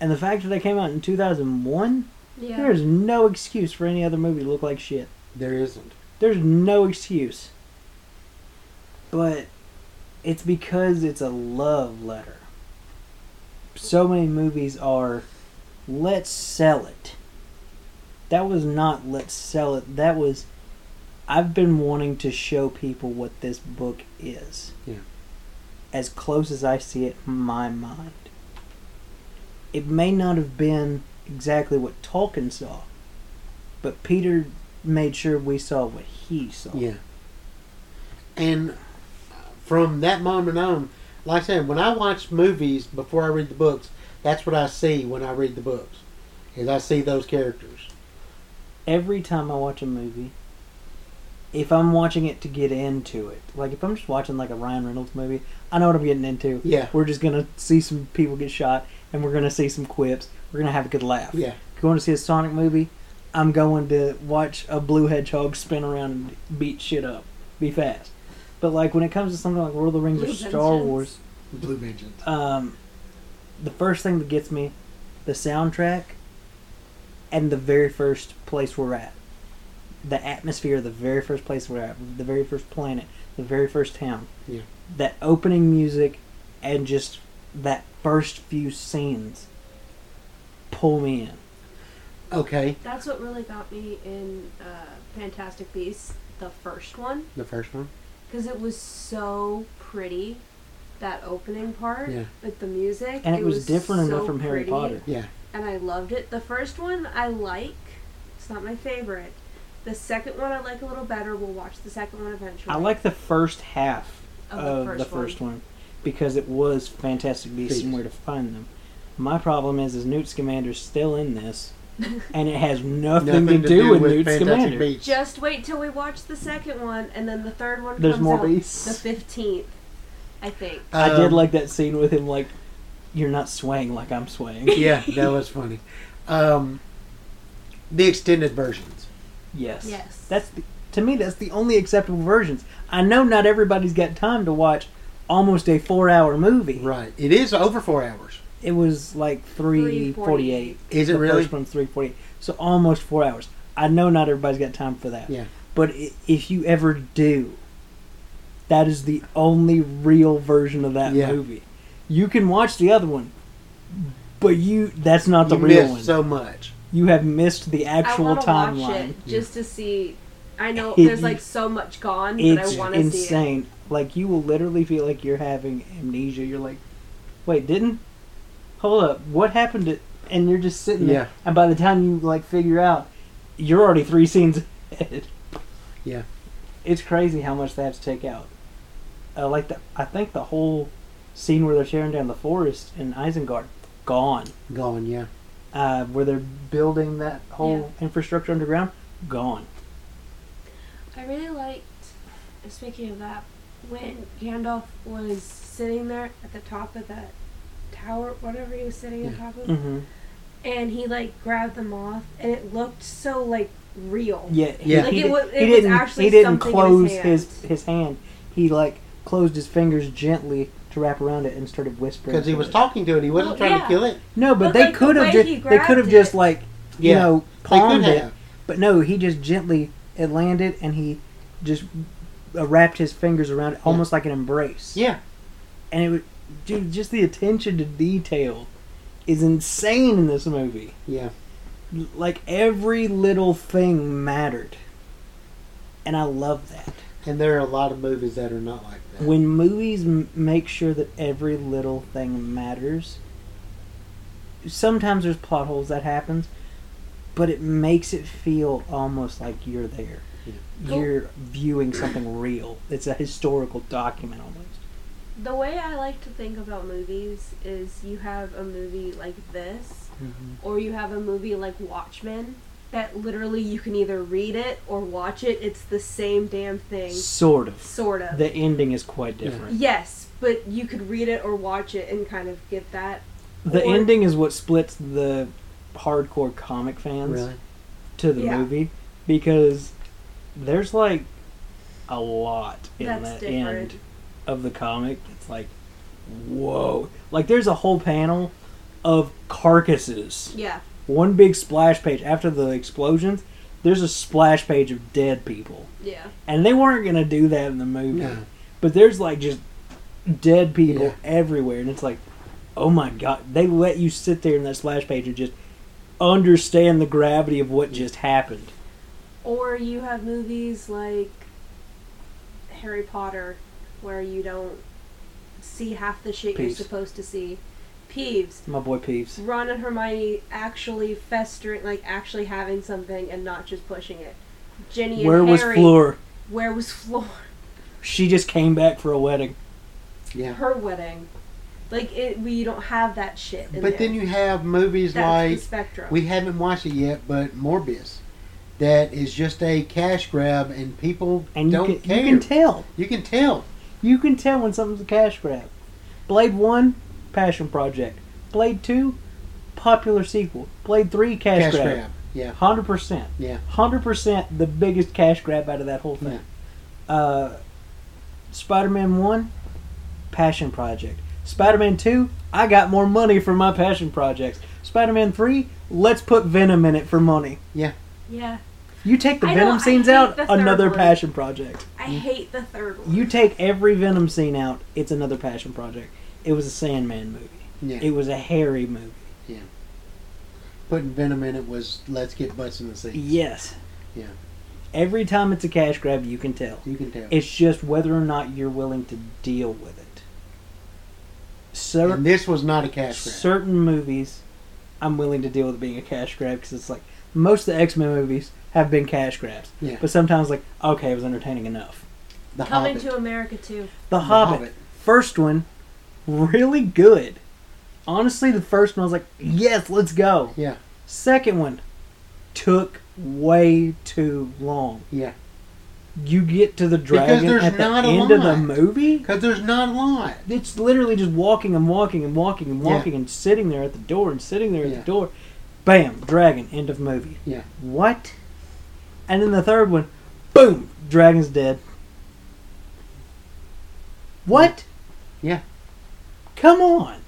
And the fact that they came out in two thousand one, yeah. there's no excuse for any other movie to look like shit. There isn't. There's no excuse. But it's because it's a love letter. So many movies are, let's sell it. That was not let's sell it. That was... I've been wanting to show people what this book is. Yeah. As close as I see it in my mind. It may not have been exactly what Tolkien saw, but Peter made sure we saw what he saw. Yeah. And from that moment on, like I said, when I watch movies before I read the books, that's what I see when I read the books. Is I see those characters. Every time I watch a movie... If I'm watching it to get into it, like if I'm just watching like a Ryan Reynolds movie, I know what I'm getting into. Yeah. We're just going to see some people get shot, and we're going to see some quips. We're going to have a good laugh. Yeah. Going to see a Sonic movie, I'm going to watch a blue hedgehog spin around and beat shit up. Be fast. But like when it comes to something like Lord of the Rings blue or Star Vengeance. Wars. Blue Vengeance. Um, the first thing that gets me, the soundtrack, and the very first place we're at. The atmosphere, the very first place we're at, the very first planet, the very first town. Yeah. That opening music and just that first few scenes pull me in. Okay. That's what really got me in uh, Fantastic Beasts, the first one. The first one? Because it was so pretty, that opening part, yeah. with the music. And it, it was, was different so enough from Harry pretty. Potter. Yeah. And I loved it. The first one, I like. It's not my favorite. The second one I like a little better. We'll watch the second one eventually. I like the first half of, of the, first, the one. first one because it was Fantastic Beasts and Where to Find Them. My problem is, is Newt Scamander's still in this, and it has nothing, nothing to, to do, do with, with Newt Fantastic Scamander. Beach. Just wait till we watch the second one, and then the third one There's comes more out beasts. The fifteenth, I think. Um, I did like that scene with him, like, you're not swaying like I'm swaying. Yeah, that was funny. Um, the extended version. Yes. Yes. That's the, to me, that's the only acceptable versions. I know not everybody's got time to watch almost a four-hour movie. Right. It is over four hours. It was like three forty-eight. Is it the really? The first one's three forty-eight. So almost four hours. I know not everybody's got time for that. Yeah. But if you ever do, that is the only real version of that yeah. movie. You can watch the other one, but you that's not the you real one. You missed so much. You have missed the actual timeline. I want to watch it just to see I know it, there's like so much gone that I want to see. It's insane. Like you will literally feel like you're having amnesia. You're like, wait, didn't? Hold up, what happened to? And you're just sitting there. Yeah. And by the time you like figure out, you're already three scenes ahead. Yeah. It's crazy how much they have to take out. Uh, like the, I think the whole scene where they're tearing down the forest in Isengard, gone. Gone, yeah. Uh, where they're building that whole yeah. infrastructure underground, gone. I really liked, speaking of that, when Gandalf was sitting there at the top of that tower, whatever he was sitting yeah. on top of, mm-hmm. and he like grabbed the moth, and it looked so like real. Yeah, yeah. Like, he, it was, it he was didn't. Actually he didn't close in his, hand. his his hand. He like closed his fingers gently to wrap around it and started whispering. Because he was it. talking to it, he wasn't well, trying yeah. to kill it. No, but, but they like, could the have just they could have just like yeah. you know palmed it. But no, he just gently it landed, and he just wrapped his fingers around it, almost yeah. like an embrace. Yeah, and it was. Dude, just the attention to detail is insane in this movie. Yeah. Like, every little thing mattered. And I love that. And there are a lot of movies that are not like that. When movies m- make sure that every little thing matters, sometimes there's plot holes that happens, but it makes it feel almost like you're there. Yeah. You're cool. viewing something real. It's a historical document almost. The way I like to think about movies is you have a movie like this, mm-hmm. or you have a movie like Watchmen, that literally you can either read it or watch it. It's the same damn thing. Sort of. Sort of. The ending is quite different. Yeah. Yes, but you could read it or watch it and kind of get that. The or, ending is what splits the hardcore comic fans really? to the yeah. movie, because there's like a lot in That's that different. end. Of the comic, it's like, whoa. Like, there's a whole panel of carcasses. Yeah. One big splash page. After the explosions, there's a splash page of dead people. Yeah. And they weren't going to do that in the movie. No. But there's, like, just dead people yeah. everywhere. And it's like, oh my God. They let you sit there in that splash page and just understand the gravity of what just happened. Or you have movies like Harry Potter, where you don't see half the shit Peeves. you're supposed to see. Peeves. My boy Peeves. Ron and Hermione actually festering, like actually having something and not just pushing it. Ginny and Where Harry. Where was Fleur? Where was Fleur? She just came back for a wedding. Yeah. Her wedding. Like, it, we don't have that shit in But there. Then you have movies That's like... the spectrum. We haven't watched it yet, but Morbius. That is just a cash grab and people and don't you can, care. You can tell. You can tell. You can tell when something's a cash grab. Blade one, passion project. Blade two, popular sequel. Blade three, cash, cash grab. grab. Yeah. one hundred percent. Yeah. one hundred percent the biggest cash grab out of that whole thing. Yeah. Uh, Spider-Man one, passion project. Spider-Man two, I got more money for my passion projects. Spider-Man three, let's put Venom in it for money. Yeah. Yeah. You take the I Venom scenes out, another one. passion project. I hate the third one. You take every Venom scene out, it's another passion project. It was a Sandman movie. Yeah. It was a Harry movie. Yeah. Putting Venom in it was, let's get butts in the seats. Yes. Yeah. Every time it's a cash grab, you can tell. You can tell. It's just whether or not you're willing to deal with it. Cer- and this was not a cash grab. Certain movies, I'm willing to deal with being a cash grab, because it's like, most of the X-Men movies have been cash grabs. Yeah. But sometimes, like, okay, it was entertaining enough. The Coming Hobbit. to America, too. The, the Hobbit. Hobbit. First one, really good. Honestly, the first one, I was like, yes, let's go. Yeah. Second one, took way too long. Yeah. You get to the dragon at the end of the movie? Because there's not a lot. It's literally just walking and walking and walking and walking yeah. and sitting there at the door and sitting there at yeah. the door. Bam, dragon, end of movie. Yeah. What? And then the third one, boom, dragon's dead. What? Yeah. Come on.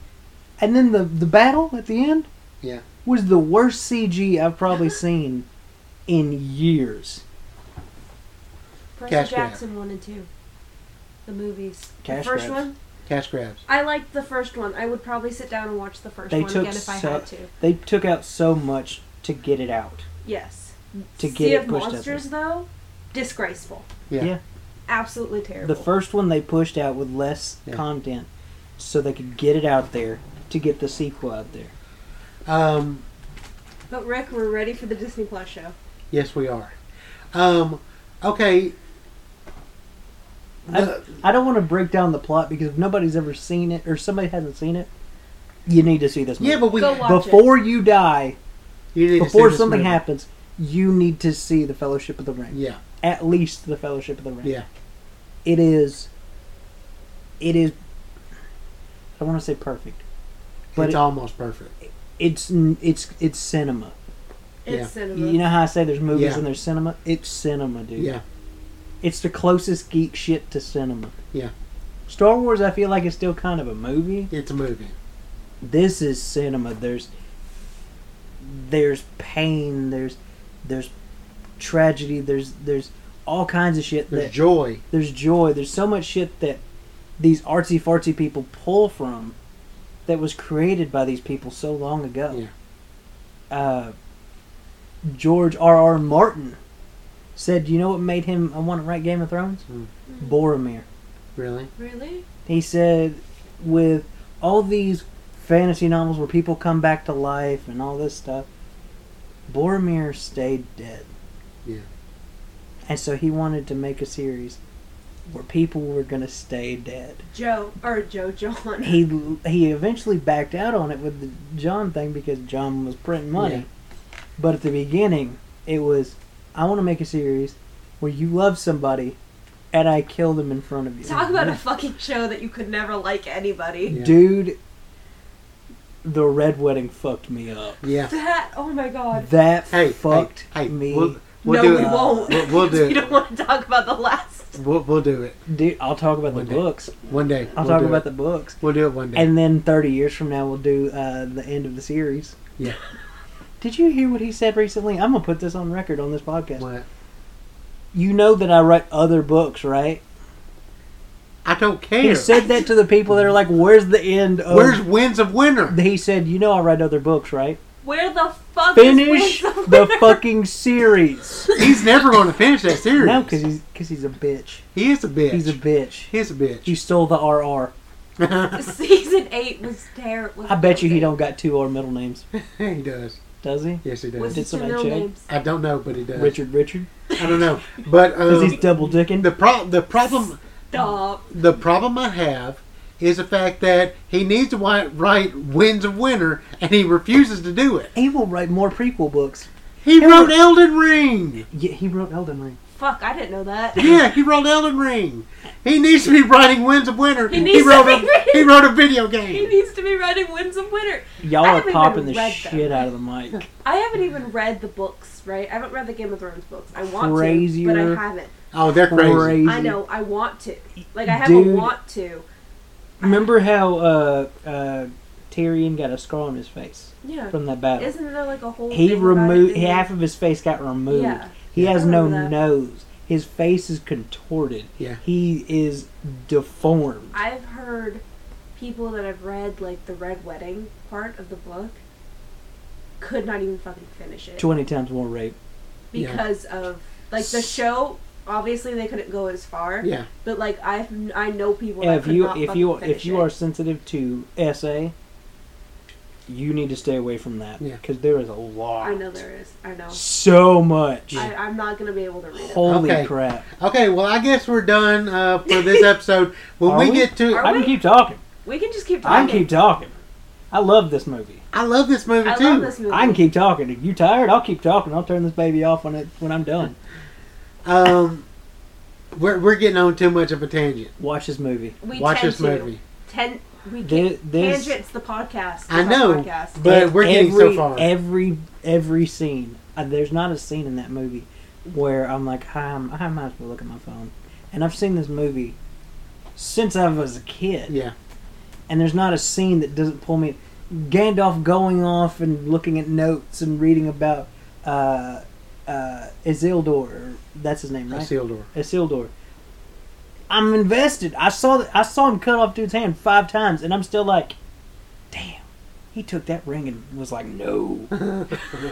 And then the, the battle at the end yeah. was the worst C G I've probably seen in years. Percy Cash Jackson grab. one and two. The movies. Cash the first grabs. one? Cash grabs. I liked the first one. I would probably sit down and watch the first they one again if so, I had to. They took out so much to get it out. Yes. To get sea it pushed of Monsters, though, disgraceful. Yeah. yeah. Absolutely terrible. The first one they pushed out with less yeah. content so they could get it out there to get the sequel out there. Um, but Rick, we're ready for the Disney Plus show. Yes, we are. Um, okay. The, I, I don't want to break down the plot because if nobody's ever seen it or somebody hasn't seen it, you need to see this movie. Yeah, but we before it. you die, you need before to see something happens, you need to see the Fellowship of the Ring. Yeah, at least the Fellowship of the Ring. Yeah, it is. It is. I want to say perfect, but it's it, almost perfect. It, it's it's it's cinema. It's yeah. cinema. You know how I say there's movies yeah. and there's cinema? It's cinema, dude. Yeah. It's the closest geek shit to cinema. Yeah. Star Wars, I feel like it's still kind of a movie. It's a movie. This is cinema. There's there's pain, there's there's tragedy, there's there's all kinds of shit. There's that, joy. There's joy. There's so much shit that these artsy fartsy people pull from that was created by these people so long ago. Yeah. Uh, George R R. Martin said, you know what made him I want to write Game of Thrones? Mm. Mm. Boromir. Really? Really? He said, with all these fantasy novels where people come back to life and all this stuff, Boromir stayed dead. Yeah. And so he wanted to make a series where people were going to stay dead. Joe, or Joe John. He he eventually backed out on it with the John thing because John was printing money. Yeah. But at the beginning, it was, I want to make a series where you love somebody and I kill them in front of you. Talk about yeah. a fucking show that you could never like anybody. Yeah. Dude, the Red Wedding fucked me up. Yeah. That, oh my god. That hey, fucked hey, hey, me we'll, we'll No, do we it. won't. We'll, we'll do it. You don't want to talk about the last. We'll, we'll do it. Dude, I'll talk about one the day. books. One day. I'll we'll talk about it. the books. We'll do it one day. And then thirty years from now, we'll do uh, the end of the series. Yeah. Did you hear what he said recently? I'm going to put this on record on this podcast. What? You know that I write other books, right? I don't care. He said that to the people that are like, where's the end of... Where's Winds of Winter? He said, you know I write other books, right? Where the fuck finish is Winds of Winter? The fucking series. He's never going to finish that series. No, because he's, cause he's a bitch. He is a bitch. He's a bitch. He is a bitch. You stole the R R. Season eight was terrible. I bet you he don't got two R middle names. He does. Does he? Yes, he does. What's his middle name? I don't know, but he does. Richard Richard? I don't know. But because um, he's double dicking? The, pro- the problem... Stop. The problem I have is the fact that he needs to write Winds of Winter, and he refuses to do it. He will write more prequel books. He He'll wrote re- Elden Ring! Yeah, he wrote Elden Ring. Fuck, I didn't know that. Yeah, he wrote Elden Ring. He needs to be writing Winds of Winter. He needs he wrote to be a, He wrote a video game. He needs to be writing Winds of Winter. Y'all are popping the shit out of the mic. I haven't even read the books, right? I haven't read the Game of Thrones books. I want Crazier. to, but I haven't. Oh, they're crazy. crazy. I know, I want to. Like, I haven't Dude, want to. Remember how uh, uh, Tyrion got a scar on his face? Yeah. From that battle. Isn't there like a whole He thing removed about it, half of his face got removed. Yeah. He yeah, has no that. nose. His face is contorted. Yeah. He is deformed. I've heard people that have read, like, the Red Wedding part of the book could not even fucking finish it. twenty times more rape. Because yeah. of, like, the show, obviously they couldn't go as far. Yeah. But, like, I've, I know people that if could you, not if fucking you, finish If you it. are sensitive to S A, you need to stay away from that because yeah. there is a lot. I know there is. I know. So much. I, I'm not going to be able to read it. Holy okay. crap. Okay, well, I guess we're done uh, for this episode. When we, we get to... I we? can keep talking. We can just keep talking. I can keep talking. I love this movie. I love this movie, I too. I love this movie. I can keep talking. If you're tired, I'll keep talking. I'll turn this baby off when, it, when I'm done. um, We're we're getting on too much of a tangent. Watch this movie. We Watch this to. movie. Ten... We can, this, tangents the podcast. I know, podcast. but we're every, getting so far. Every every scene, uh, there's not a scene in that movie where I'm like, hi, I'm, I might as well look at my phone. And I've seen this movie since I was a kid. Yeah. And there's not a scene that doesn't pull me. Gandalf going off and looking at notes and reading about uh, uh, Isildur. That's his name, right? Isildur. Isildur. I'm invested. I saw I saw him cut off dude's hand five times, and I'm still like, damn, He took that ring and was like, no.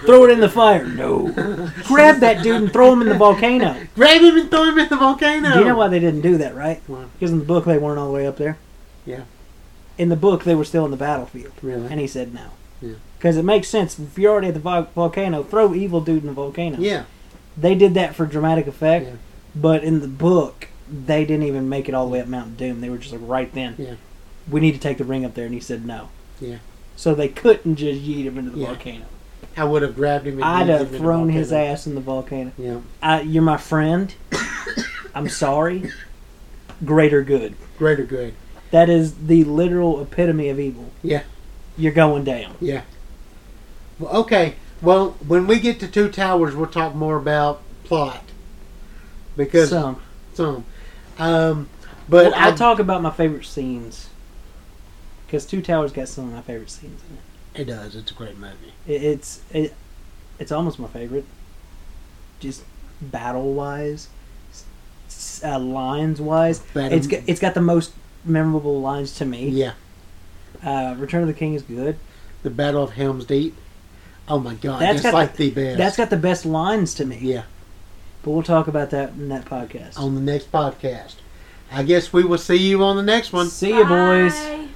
Throw it in the fire. No. Grab that dude and throw him in the volcano. Grab him and throw him in the volcano. You know why they didn't do that, right? Why? Because in the book, they weren't all the way up there. Yeah. In the book, they were still in the battlefield. Really? And he said no. Yeah. Because it makes sense. If you're already at the vo- volcano, throw evil dude in the volcano. Yeah. They did that for dramatic effect. Yeah. But in the book, they didn't even make it all the way up Mount Doom. They were just like, right then. Yeah. We need to take the ring up there. And he said no. Yeah. So they couldn't just yeet him into the yeah. volcano. I would have grabbed him and I'd have him thrown his ass in the volcano. Yeah. I, you're my friend. I'm sorry. Greater good. Greater good. That is the literal epitome of evil. Yeah. You're going down. Yeah. Well, okay. Well, when we get to Two Towers, we'll talk more about plot. Because some. Some. Um, but well, I'll I, talk about my favorite scenes. Because Two Towers got some of my favorite scenes in it. It does. It's a great movie. It, it's it, it's almost my favorite. Just battle-wise, uh, lines-wise. Battle. It's, it's got the most memorable lines to me. Yeah. Uh, Return of the King is good. The Battle of Helm's Deep. Oh, my God. That's, that's like the, the best. That's got the best lines to me. Yeah. But we'll talk about that in that podcast. On the next podcast. I guess we will see you on the next one. See you, boys.